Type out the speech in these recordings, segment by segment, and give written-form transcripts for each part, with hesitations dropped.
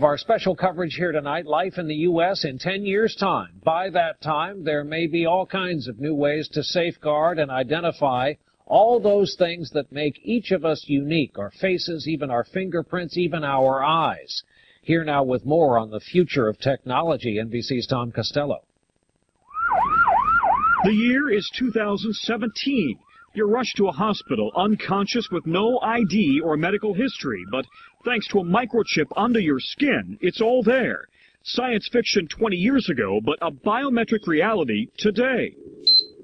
of our special coverage here tonight, life in the U.S. in 10 years' time. By that time, there may be all kinds of new ways to safeguard and identify all those things that make each of us unique, our faces, even our fingerprints, even our eyes. Here now with more on the future of technology, NBC's Tom Costello. The year is 2017. You're rushed to a hospital unconscious with no ID or medical history, but thanks to a microchip under your skin, it's all there. Science fiction 20 years ago, but a biometric reality today.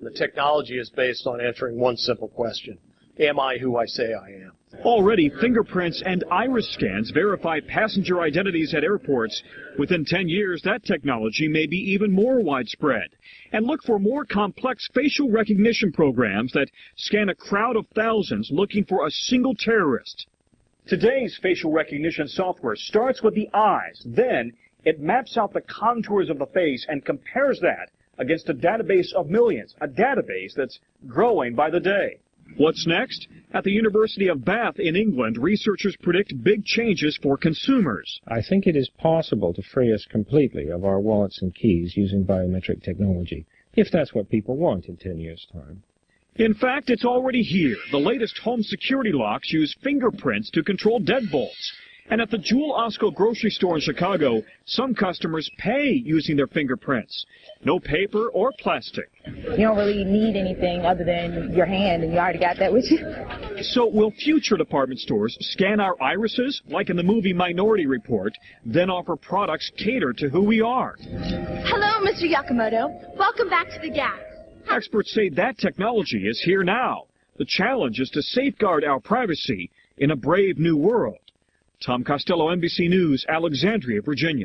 The technology is based on answering one simple question. Am I who I say I am? Already, fingerprints and iris scans verify passenger identities at airports. Within 10 years, that technology may be even more widespread. And look for more complex facial recognition programs that scan a crowd of thousands looking for a single terrorist. Today's facial recognition software starts with the eyes. Then it maps out the contours of the face and compares that against a database of millions, a database that's growing by the day. What's next? At the University of Bath in England, researchers predict big changes for consumers. I think it is possible to free us completely of our wallets and keys using biometric technology, if that's what people want in 10 years' time. In fact, it's already here. The latest home security locks use fingerprints to control deadbolts. And at the Jewel Osco grocery store in Chicago, some customers pay using their fingerprints. No paper or plastic. You don't really need anything other than your hand, and you already got that with you. So will future department stores scan our irises, like in the movie Minority Report, then offer products catered to who we are? Hello, Mr. Yakamoto. Welcome back to the Gap. Experts say that technology is here now. The challenge is to safeguard our privacy in a brave new world. Tom Costello, NBC News, Alexandria, Virginia.